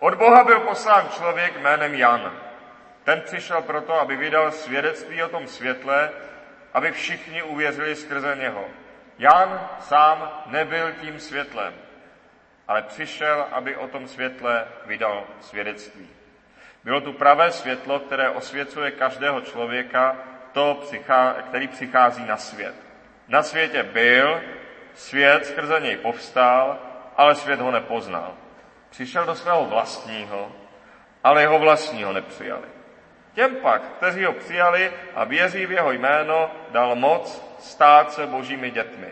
Od Boha byl poslán člověk jménem Jan. Ten přišel proto, aby vydal svědectví o tom světle, aby všichni uvěřili skrze něho. Jan sám nebyl tím světlem, ale přišel, aby o tom světle vydal svědectví. Bylo tu pravé světlo, které osvěcuje každého člověka, který přichází na svět. Na světě byl, svět skrze něj povstal, ale svět ho nepoznal. Přišel do svého vlastního, ale jeho vlastního nepřijali. Těm pak, kteří ho přijali a věří v jeho jméno, dal moc stát se božími dětmi.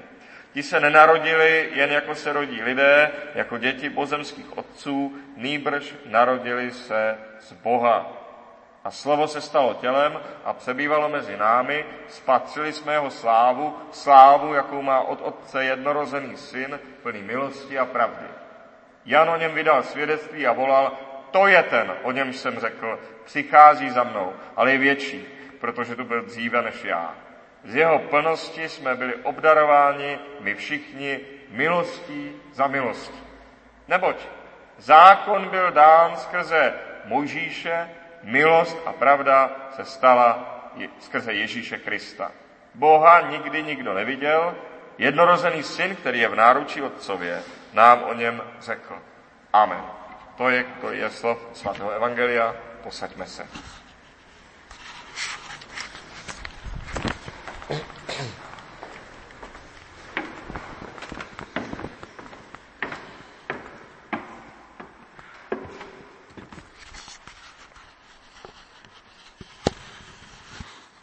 Ti se nenarodili jen jako se rodí lidé, jako děti pozemských otců, nýbrž narodili se z Boha. A slovo se stalo tělem a přebývalo mezi námi, spatřili jsme jeho slávu, slávu, jakou má od otce jednorozený syn, plný milosti a pravdy. Jan o něm vydal svědectví a volal, to je ten, o něm jsem řekl, přichází za mnou, ale je větší, protože tu byl dříve než já. Z jeho plnosti jsme byli obdarováni, my všichni, milostí za milostí. Neboť zákon byl dán skrze Mojžíše, milost a pravda se stala skrze Ježíše Krista. Boha nikdy nikdo neviděl, jednorozený syn, který je v náručí otcově, nám o něm řekl. Amen. To je slov svatého evangelia. Posaďme se.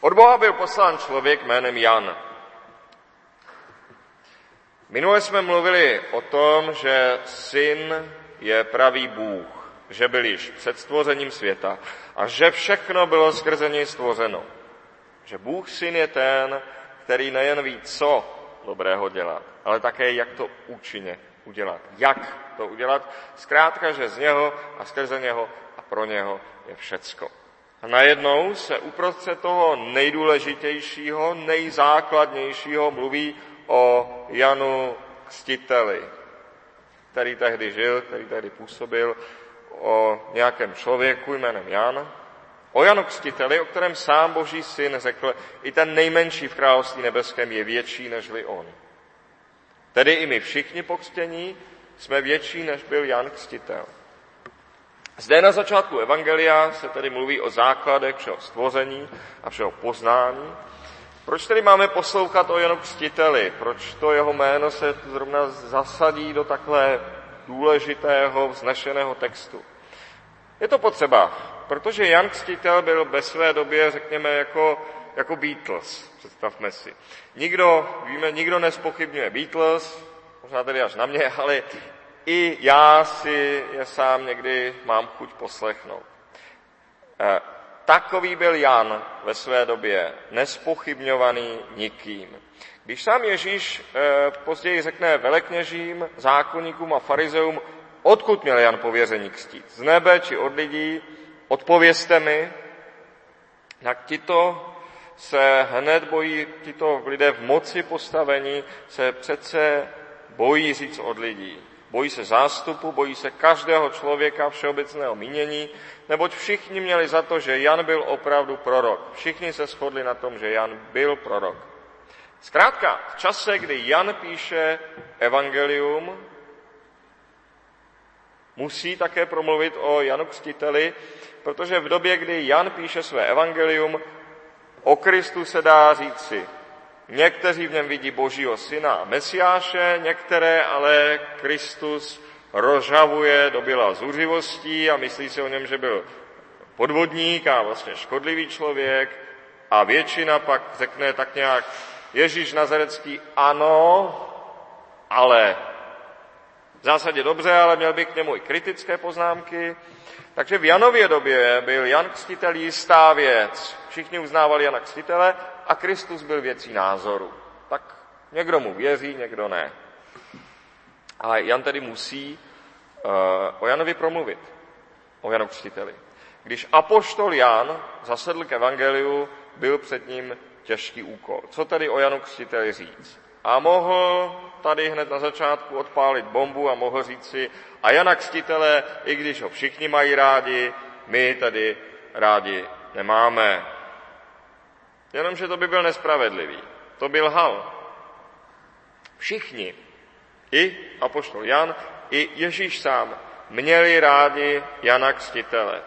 Od Boha byl poslán člověk jménem Jan. Minule jsme mluvili o tom, že syn je pravý Bůh, že byl již před stvořením světa a že všechno bylo skrze něj stvořeno. Že Bůh syn je ten, který nejen ví, co dobrého dělat, ale také, jak to účinně udělat. Jak to udělat? Zkrátka, že z něho a skrze něho a pro něho je všecko. A najednou se uprostřed toho nejdůležitějšího, nejzákladnějšího mluví o Janu Křtiteli, který tehdy žil, který tehdy působil, o nějakém člověku jménem Jan. O Janu Křtiteli, o kterém sám Boží syn řekl, i ten nejmenší v království nebeském je větší nežli on. Tedy i my všichni pokřtění jsme větší, než byl Jan Křtitel. Zde na začátku evangelia se tedy mluví o základech všeho stvoření a všeho poznání. Proč tedy máme poslouchat o Janu Křtiteli? Proč to jeho jméno se zrovna zasadí do takhle důležitého, vznešeného textu? Je to potřeba, protože Jan Křtitel byl ve své době, řekněme, jako Beatles, představme si. Nikdo nespochybňuje Beatles, možná tedy až na mě, ale i já si je sám někdy mám chuť poslechnout. Takový byl Jan ve své době, nespochybňovaný nikým. Když sám Ježíš později řekne velekněžím, zákonníkům a farizeům, odkud měl Jan pověření křtít, z nebe či od lidí, odpovězte mi, tak tito lidé v moci postavení se přece bojí říct od lidí. Bojí se zástupu, bojí se každého člověka všeobecného mínění, neboť všichni měli za to, že Jan byl opravdu prorok. Všichni se shodli na tom, že Jan byl prorok. Zkrátka, v čase, kdy Jan píše evangelium, musí také promluvit o Janu Křtiteli, protože v době, kdy Jan píše své evangelium, o Kristu se dá říci. Někteří v něm vidí Božího syna a Mesiáše, některé ale Kristus rozžavuje dobila zuřivostí a myslí si o něm, že byl podvodník a vlastně škodlivý člověk. A většina pak řekne tak nějak Ježíš Nazarecký ano, ale v zásadě dobře, ale měl bych k němu i kritické poznámky. Takže v Janově době byl Jan Křtitel jistá věc. Všichni uznávali Jana Křtitele a Kristus byl věcí názoru. Tak někdo mu věří, někdo ne. A Jan tedy musí o Janovi promluvit, o Janu Křtiteli. Když apoštol Jan zasedl k evangeliu, byl před ním těžký úkol. Co tedy o Janu Křtiteli říct? A mohl tady hned na začátku odpálit bombu a mohl říci, a Jana Křtitele, i když ho všichni mají rádi, my tady rádi nemáme. Jenomže to by byl nespravedlivý. To by lhal. Všichni, i apoštol Jan, i Ježíš sám, měli rádi Jana Křtitele.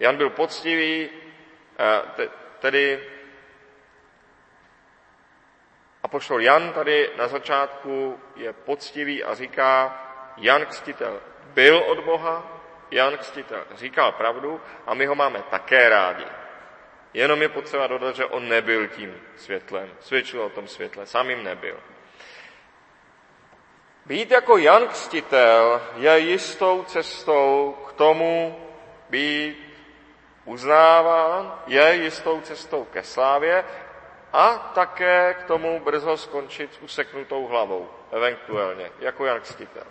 Jan byl poctivý, tedy apoštol Jan tady na začátku je poctivý a říká, Jan Křtitel byl od Boha, Jan Křtitel říkal pravdu a my ho máme také rádi. Jenom je potřeba dodat, že on nebyl tím světlem, svědčil o tom světle, sám jim nebyl. Být jako Jan Křtitel je jistou cestou k tomu být uznáván, je jistou cestou ke slávě a také k tomu brzo skončit s useknutou hlavou, eventuálně, jako Jan Křtitel.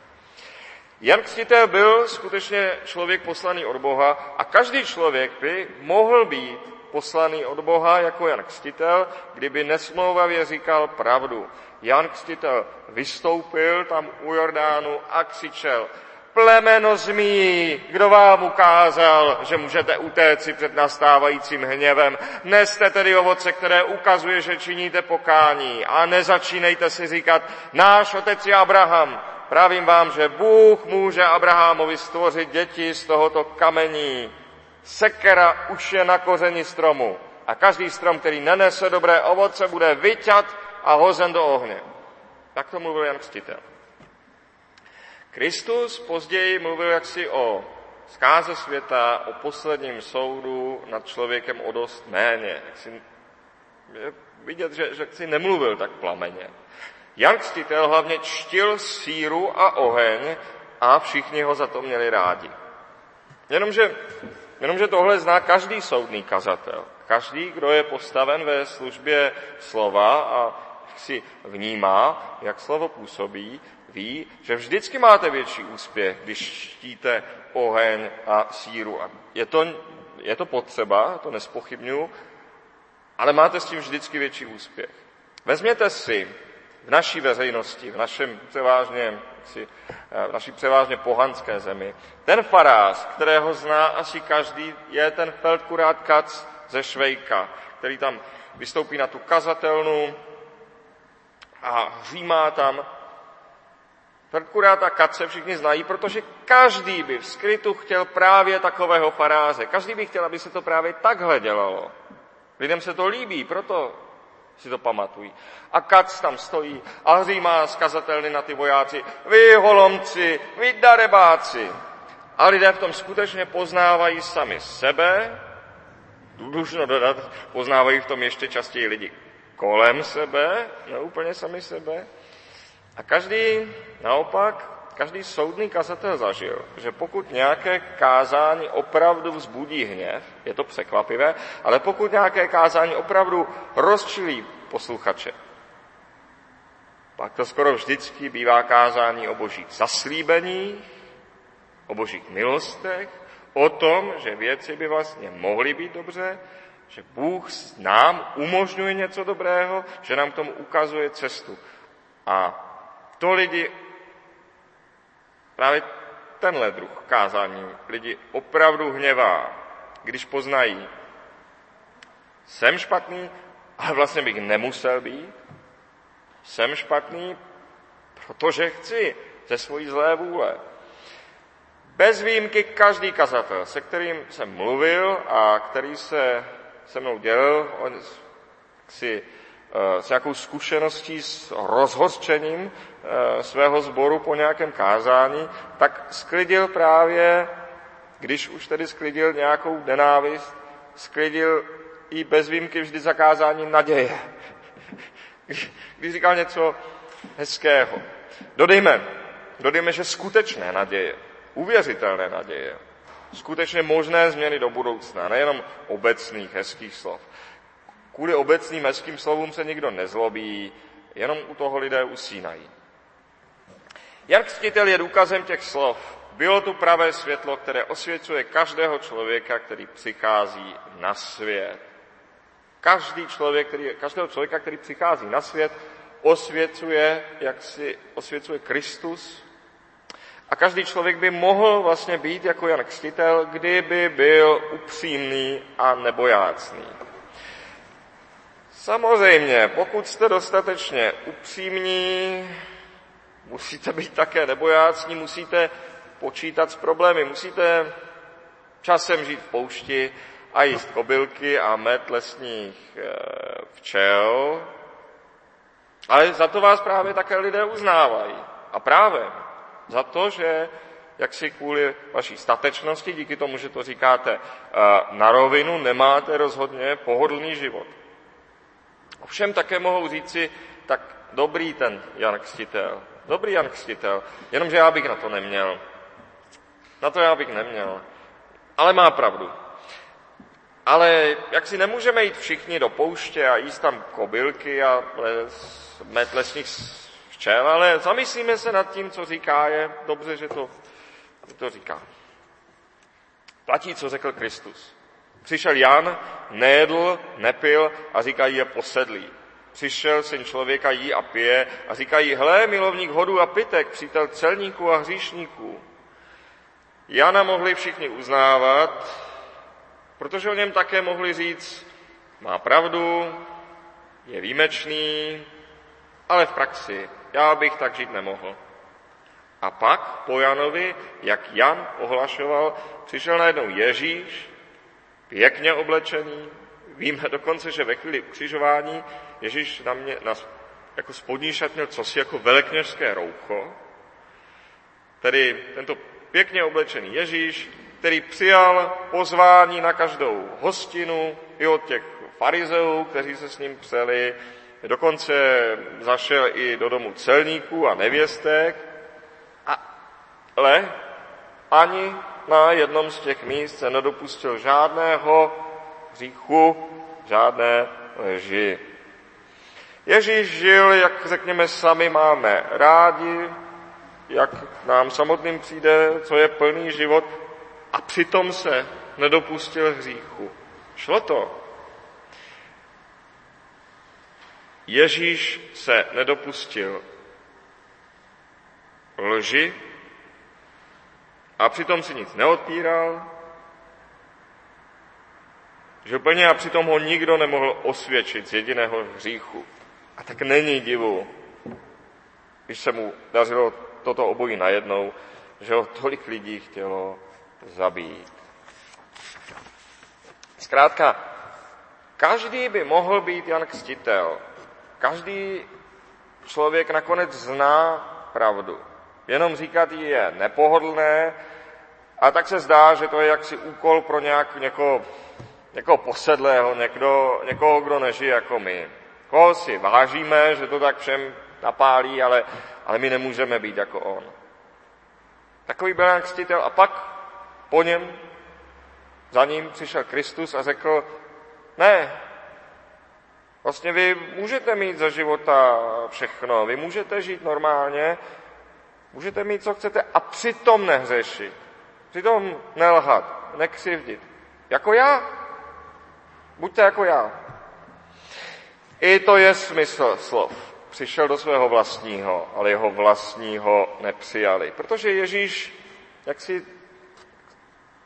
Jan Křtitel byl skutečně člověk poslaný od Boha a každý člověk by mohl být poslaný od Boha jako Jan Křtitel, kdyby nesmlouvavě říkal pravdu. Jan Křtitel vystoupil tam u Jordánu a křičel, plemeno zmíjí, kdo vám ukázal, že můžete utéci před nastávajícím hněvem. Neste tedy ovoce, které ukazuje, že činíte pokání a nezačínejte si říkat, náš otec je Abraham. Pravím vám, že Bůh může Abrahamovi stvořit děti z tohoto kamení. Sekera už je na kořeni stromu a každý strom, který nenese dobré ovoce, bude vyťat a hozen do ohně. Tak to mluvil Jan Křtitel. Kristus později mluvil jaksi o zkáze světa, o posledním soudu nad člověkem o dost méně. Jaksi vidět, že jaksi nemluvil tak plameně. Jan Křtitel hlavně čtil síru a oheň a všichni ho za to měli rádi. Jenomže tohle zná každý soudný kazatel. Každý, kdo je postaven ve službě slova a si vnímá, jak slovo působí, ví, že vždycky máte větší úspěch, když čtíte oheň a síru. A je to potřeba, to nezpochybnuju, ale máte s tím vždycky větší úspěch. Vezměte si v naší veřejnosti, v naší převážně pohanské zemi, ten farář, kterého zná asi každý, je ten Feldkurát Katz ze Švejka, který tam vystoupí na tu kazatelnu a hřímá tam. Feldkuráta Katze všichni znají, protože každý by v skrytu chtěl právě takového faráře. Každý by chtěl, aby se to právě takhle dělalo. Lidem se to líbí, proto si to pamatují. A Katz tam stojí a hřímá z kazatelny na ty vojáci. Vy holomci, vy darebáci. A lidé v tom skutečně poznávají sami sebe. Dlužno dodat, poznávají v tom ještě častěji lidi kolem sebe, ne úplně sami sebe. A naopak, každý soudný kazatel zažil, že pokud nějaké kázání opravdu vzbudí hněv, je to překvapivé, ale pokud nějaké kázání opravdu rozčilí posluchače, pak to skoro vždycky bývá kázání o božích zaslíbeních, o božích milostech, o tom, že věci by vlastně mohly být dobře, že Bůh nám umožňuje něco dobrého, že nám k tomu ukazuje cestu. A to lidi, právě tenhle druh kázání, lidi opravdu hněvá, když poznají, jsem špatný, ale vlastně bych nemusel být, jsem špatný, protože chci ze svojí zlé vůle. Bez výjimky každý kazatel, se kterým jsem mluvil a který se mnou dělil s nějakou zkušeností s rozhořčením svého sboru po nějakém kázání, tak sklidil právě, když už tedy sklidil nějakou nenávist, sklidil i bez výjimky vždy za kázání naděje. Když říkal něco hezkého. Dodejme, že skutečné naděje, uvěřitelné naděje, skutečně možné změny do budoucna, nejenom obecných hezkých slov. Kvůli obecným hezkým slovům se nikdo nezlobí, jenom u toho lidé usínají. Jan Křtitel je důkazem těch slov. Bylo tu pravé světlo, které osvěcuje každého člověka, který přichází na svět. Každého člověka, který přichází na svět, osvěcuje, jak si osvěcuje Kristus. A každý člověk by mohl vlastně být jako Jan Křtitel, kdyby byl upřímný a nebojácný. Samozřejmě, pokud jste dostatečně upřímní, musíte být také nebojácní, musíte počítat s problémy, musíte časem žít v poušti a jíst kobylky a med lesních včel. Ale za to vás právě také lidé uznávají. A právě za to, že jak si kvůli vaší statečnosti, díky tomu, že to říkáte na rovinu, nemáte rozhodně pohodlný život. Ovšem také mohou říci, tak dobrý ten Jan Křtitel, dobrý Jan Křtitel, jenomže já bych na to neměl. Na to já bych neměl. Ale má pravdu. Ale jak si nemůžeme jít všichni do pouště a jíst tam kobylky a met lesních včel, ale zamyslíme se nad tím, co říká, je dobře, že to říká. Platí, co řekl Kristus. Přišel Jan, nejedl, nepil a říkají je posedlý. Přišel syn člověka, jí a pije a říkají, hle, milovník hodů a pitek, přítel celníků a hříšníků. Jana mohli všichni uznávat, protože o něm také mohli říct, má pravdu, je výjimečný, ale v praxi já bych tak žít nemohl. A pak po Janovi, jak Jan ohlašoval, přišel najednou Ježíš, pěkně oblečený. Víme dokonce, že ve chvíli ukřižování Ježíš na jako spodní šat měl cosi jako velekněžské roucho. Tedy tento pěkně oblečený Ježíš, který přijal pozvání na každou hostinu i od těch farizeů, kteří se s ním přeli. Dokonce zašel i do domu celníků a nevěstek. Ale ani na jednom z těch míst se nedopustil žádného hříchu, žádné lži. Ježíš žil, jak řekněme, sami máme rádi, jak nám samotným přijde, co je plný život, a přitom se nedopustil hříchu. Šlo to. Ježíš se nedopustil lži a přitom si nic neodpíral, že plně a přitom ho nikdo nemohl osvědčit z jediného hříchu. A tak není divu, když se mu dařilo toto obojí najednou, že ho tolik lidí chtělo zabít. Zkrátka, každý by mohl být Jan Křtitel. Každý člověk nakonec zná pravdu. Jenom říkat ji je nepohodlné a tak se zdá, že to je jaksi úkol pro někoho posedlého, někoho, kdo nežije jako my. Koho si vážíme, že to tak všem napálí, ale my nemůžeme být jako on. Takový byl Jan Křtitel a pak po něm, za ním přišel Kristus a řekl, ne, vlastně vy můžete mít za života všechno, vy můžete žít normálně, můžete mít, co chcete a přitom nehřešit, přitom nelhat, nekřivdit. Jako já. Buďte jako já. I to je smysl slov. Přišel do svého vlastního, ale jeho vlastního nepřijali. Protože Ježíš jaksi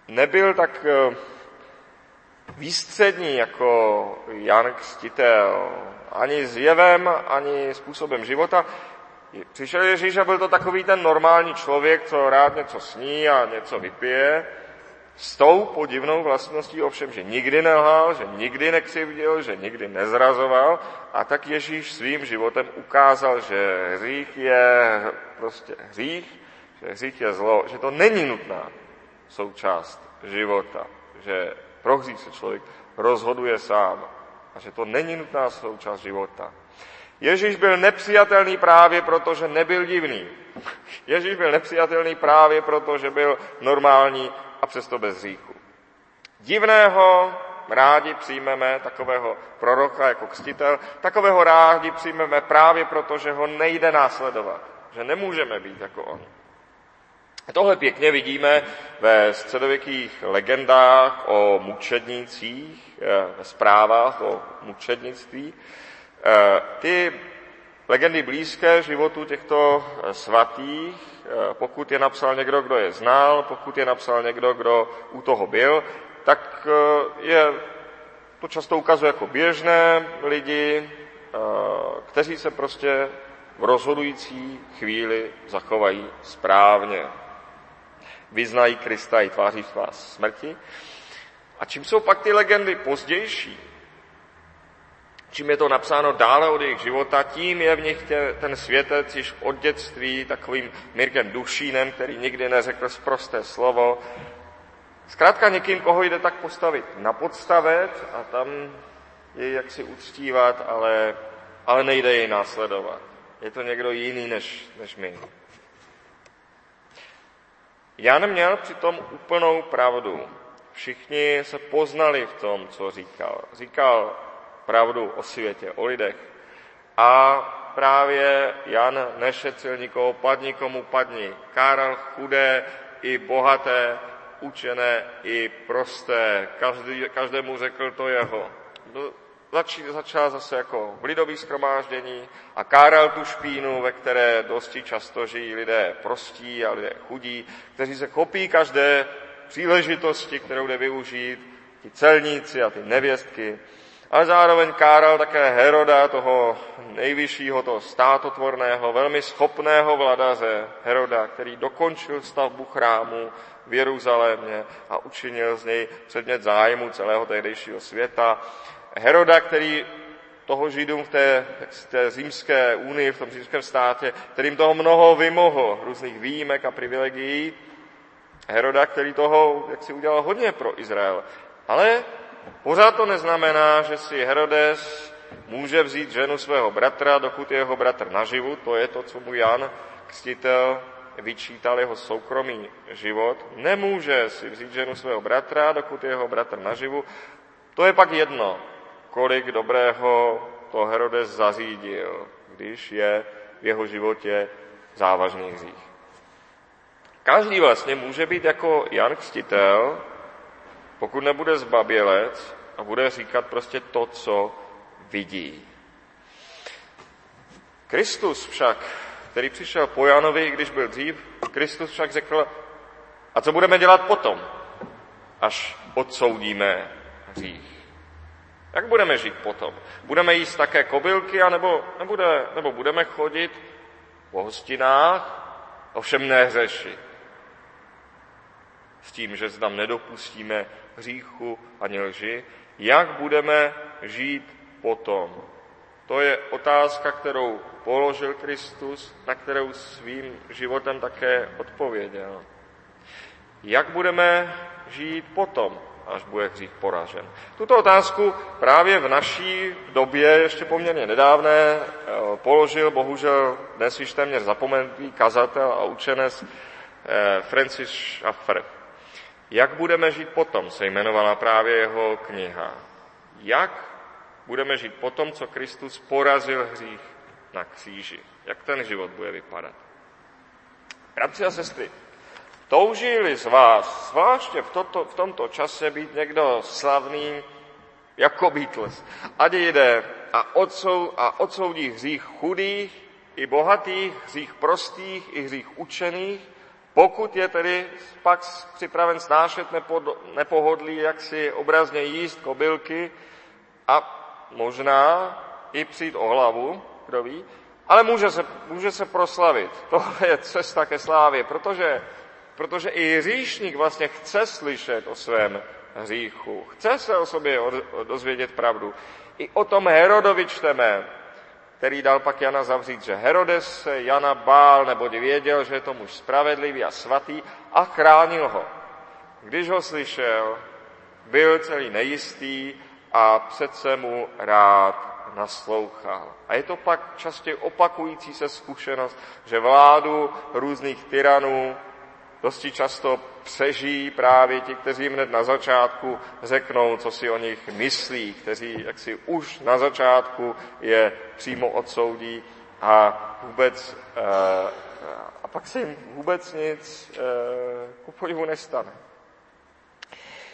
nebyl tak výstřední jako Jan Křtitel. Ani s jevem, ani způsobem života. Přišel Ježíš a byl to takový ten normální člověk, co rád něco sní a něco vypije. S tou podivnou vlastností ovšem, že nikdy nelhal, že nikdy nekřivdil, že nikdy nezrazoval a tak Ježíš svým životem ukázal, že hřích je prostě hřích, že hřích je zlo, že to není nutná součást života, že pro hřích se člověk rozhoduje sám a že to není nutná součást života. Ježíš byl nepřijatelný právě proto, že nebyl divný. Ježíš byl nepřijatelný právě proto, že byl normální a přesto bez hříchu. Divného rádi přijmeme, takového proroka jako Křtitel, takového rádi přijmeme právě proto, že ho nejde následovat, že nemůžeme být jako on. Tohle pěkně vidíme ve středověkých legendách o mučednicích, ve zprávách o mučednictví. Ty Legendy blízké životu těchto svatých, pokud je napsal někdo, kdo je znal, pokud je napsal někdo, kdo u toho byl, tak je to často ukazuje jako běžné lidi, kteří se prostě v rozhodující chvíli zachovají správně. Vyznají Krista i tváří v tvář smrti. A čím jsou pak ty legendy pozdější, čím je to napsáno dále od jejich života, tím je v nich ten světec již od dětství takovým Mirkem Dušínem, který nikdy neřekl sprosté slovo. Zkrátka někým, koho jde tak postavit na podstavec a tam jej jaksi uctívat, ale nejde jej následovat. Je to někdo jiný než my. Jan měl přitom úplnou pravdu. Všichni se poznali v tom, co říkal. Říkal pravdu o světě, o lidech. A právě Jan nešetřil nikoho, padni komu padni. Káral chudé i bohaté, učené i prosté. Každému řekl to jeho. Začal zase jako v lidových shromáždění a káral tu špínu, ve které dosti často žijí lidé prostí a lidé chudí, kteří se chopí každé příležitosti, kterou jde využít, ti celníci a ty nevěstky. Ale zároveň káral také Heroda, toho nejvyššího, toho státotvorného, velmi schopného vladaře Heroda, který dokončil stavbu chrámu v Jeruzalémě a učinil z něj předmět zájmu celého tehdejšího světa. Heroda, který toho židům v té římské unii, v tom římském státě, kterým toho mnoho vymohl, různých výjimek a privilegií. Heroda, který toho, jak si udělal hodně pro Izrael. Ale pořád to neznamená, že si Herodes může vzít ženu svého bratra, dokud je jeho bratr naživu. To je to, co mu Jan Křtitel vyčítal, jeho soukromý život. Nemůže si vzít ženu svého bratra, dokud je jeho bratr naživu. To je pak jedno, kolik dobrého to Herodes zařídil, když je v jeho životě závažný hřích. Každý vlastně může být jako Jan Křtitel, pokud nebude zbabělec a bude říkat prostě to, co vidí. Kristus však, který přišel po Janovi, když byl dřív, Kristus však řekl, a co budeme dělat potom, až odsoudíme hřích? Jak budeme žít potom? Budeme jíst také kobylky, nebo budeme chodit po hostinách, ovšem nehřešit? S tím, že tam nedopustíme hříchu ani lži, jak budeme žít potom? To je otázka, kterou položil Kristus, na kterou svým životem také odpověděl. Jak budeme žít potom, až bude hřích poražen? Tuto otázku právě v naší době, ještě poměrně nedávné, položil bohužel dnes již téměř zapomenutý kazatel a učenec Francis Schaeffer. Jak budeme žít potom, se jmenovala právě jeho kniha. Jak budeme žít potom, co Kristus porazil hřích na kříži? Jak ten život bude vypadat? Bratři a sestry, touží-li z vás, zvláště v tomto čase, být někdo slavný jako Beatles, ať jde a odsoudí hřích chudých i bohatých, hřích prostých i hřích učených, pokud je tedy pak připraven snášet nepohodlí, jak si obrazně jíst kobylky a možná i přijít o hlavu, kdo ví, ale může se proslavit. Tohle je cesta ke slávě, protože i hříšník vlastně chce slyšet o svém hříchu, chce se o sobě dozvědět pravdu. I o tom Herodovi čteme, který dal pak Jana zavřít, že Herodes se Jana bál, neboť věděl, že je to muž spravedlivý a svatý, a chránil ho. Když ho slyšel, byl celý nejistý a přece mu rád naslouchal. A je to pak častěji opakující se zkušenost, že vládu různých tyranů dosti často přežijí právě ti, kteří jim hned na začátku řeknou, co si o nich myslí, kteří jaksi už na začátku je přímo odsoudí a pak se jim vůbec nic ku podivu nestane.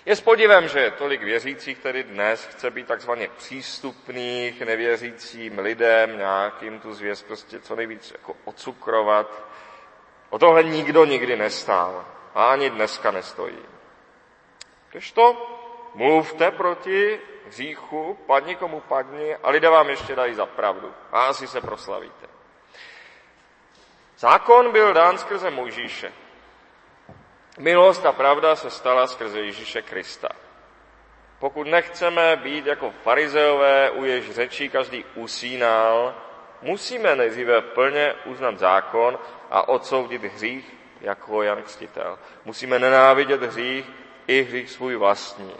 Je s podivem, že tolik věřících, který dnes chce být takzvaně přístupných nevěřícím lidem, nějakým tu zvěst prostě co nejvíc jako ocukrovat. O tohle nikdo nikdy nestál a ani dneska nestojí. Kdežto mluvte proti hříchu, padni komu padni a lidé vám ještě dají za pravdu a asi se proslavíte. Zákon byl dán skrze Mojžíše. Milost a pravda se stala skrze Ježíše Krista. Pokud nechceme být jako farizeové, u jež řečí každý usínal, musíme nejdříve plně uznat zákon a odsoudit hřích jako Jan Křtitel. Musíme nenávidět hřích i hřích svůj vlastní.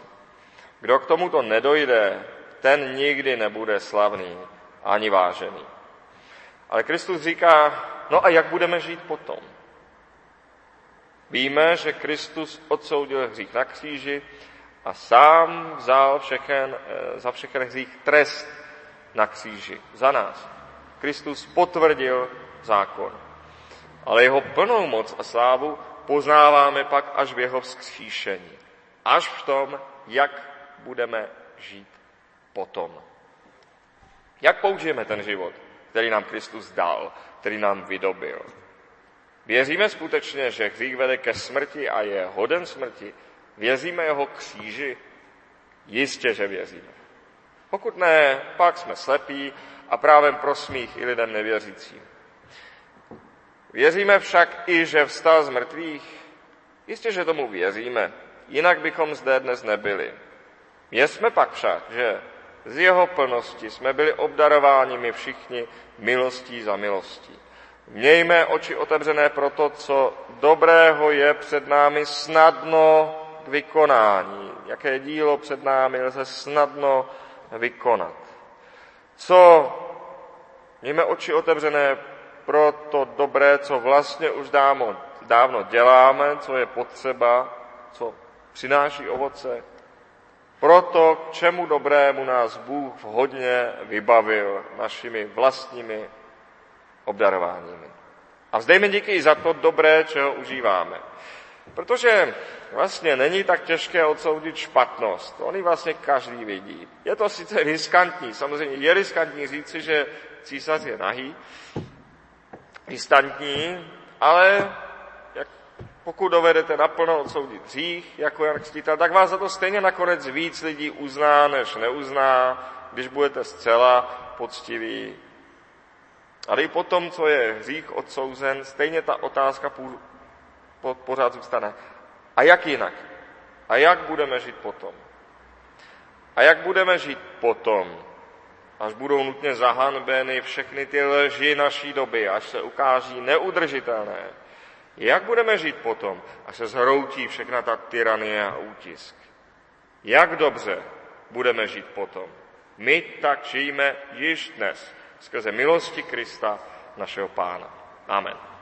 Kdo k tomuto nedojde, ten nikdy nebude slavný ani vážený. Ale Kristus říká, no a jak budeme žít potom? Víme, že Kristus odsoudil hřích na kříži a sám vzal za všechen hřích trest na kříži za nás. Kristus potvrdil zákon. Ale jeho plnou moc a slávu poznáváme pak až v jeho vzkříšení. Až v tom, jak budeme žít potom. Jak použijeme ten život, který nám Kristus dal, který nám vydobil? Věříme skutečně, že hřích vede ke smrti a je hoden smrti? Věříme jeho kříži? Jistě, že věříme. Pokud ne, pak jsme slepí a právem prosmích i lidem nevěřícím. Věříme však i, že vstal z mrtvých? Jistě, že tomu věříme, jinak bychom zde dnes nebyli. Věřme pak však, že z jeho plnosti jsme byli obdarováni my všichni milostí za milostí. Mějme oči otevřené pro to, co dobrého je před námi snadno k vykonání. Jaké dílo před námi lze snadno vykonat. Mějme oči otevřené pro to dobré, co vlastně už dávno děláme, co je potřeba, co přináší ovoce. Proto, k čemu dobrému nás Bůh vhodně vybavil našimi vlastními obdarováními. A vzdejme díky i za to dobré, čeho užíváme. Protože vlastně není tak těžké odsoudit špatnost. Oni vlastně každý vidí. Je to sice riskantní, samozřejmě je riskantní říci, že císař je nahý, riskantní, ale pokud dovedete naplno odsoudit hřích, jako Jan Křtitel, tak vás za to stejně nakonec víc lidí uzná, než neuzná, když budete zcela poctiví. Ale i po tom, co je hřích odsouzen, stejně ta otázka pořád zůstane. A jak jinak? A jak budeme žít potom? A jak budeme žít potom, až budou nutně zahanbeny všechny ty lži naší doby, až se ukáží neudržitelné? Jak budeme žít potom, až se zhroutí všechna ta tyranie a útisk? Jak dobře budeme žít potom? My tak žijeme již dnes, skrze milosti Krista, našeho Pána. Amen.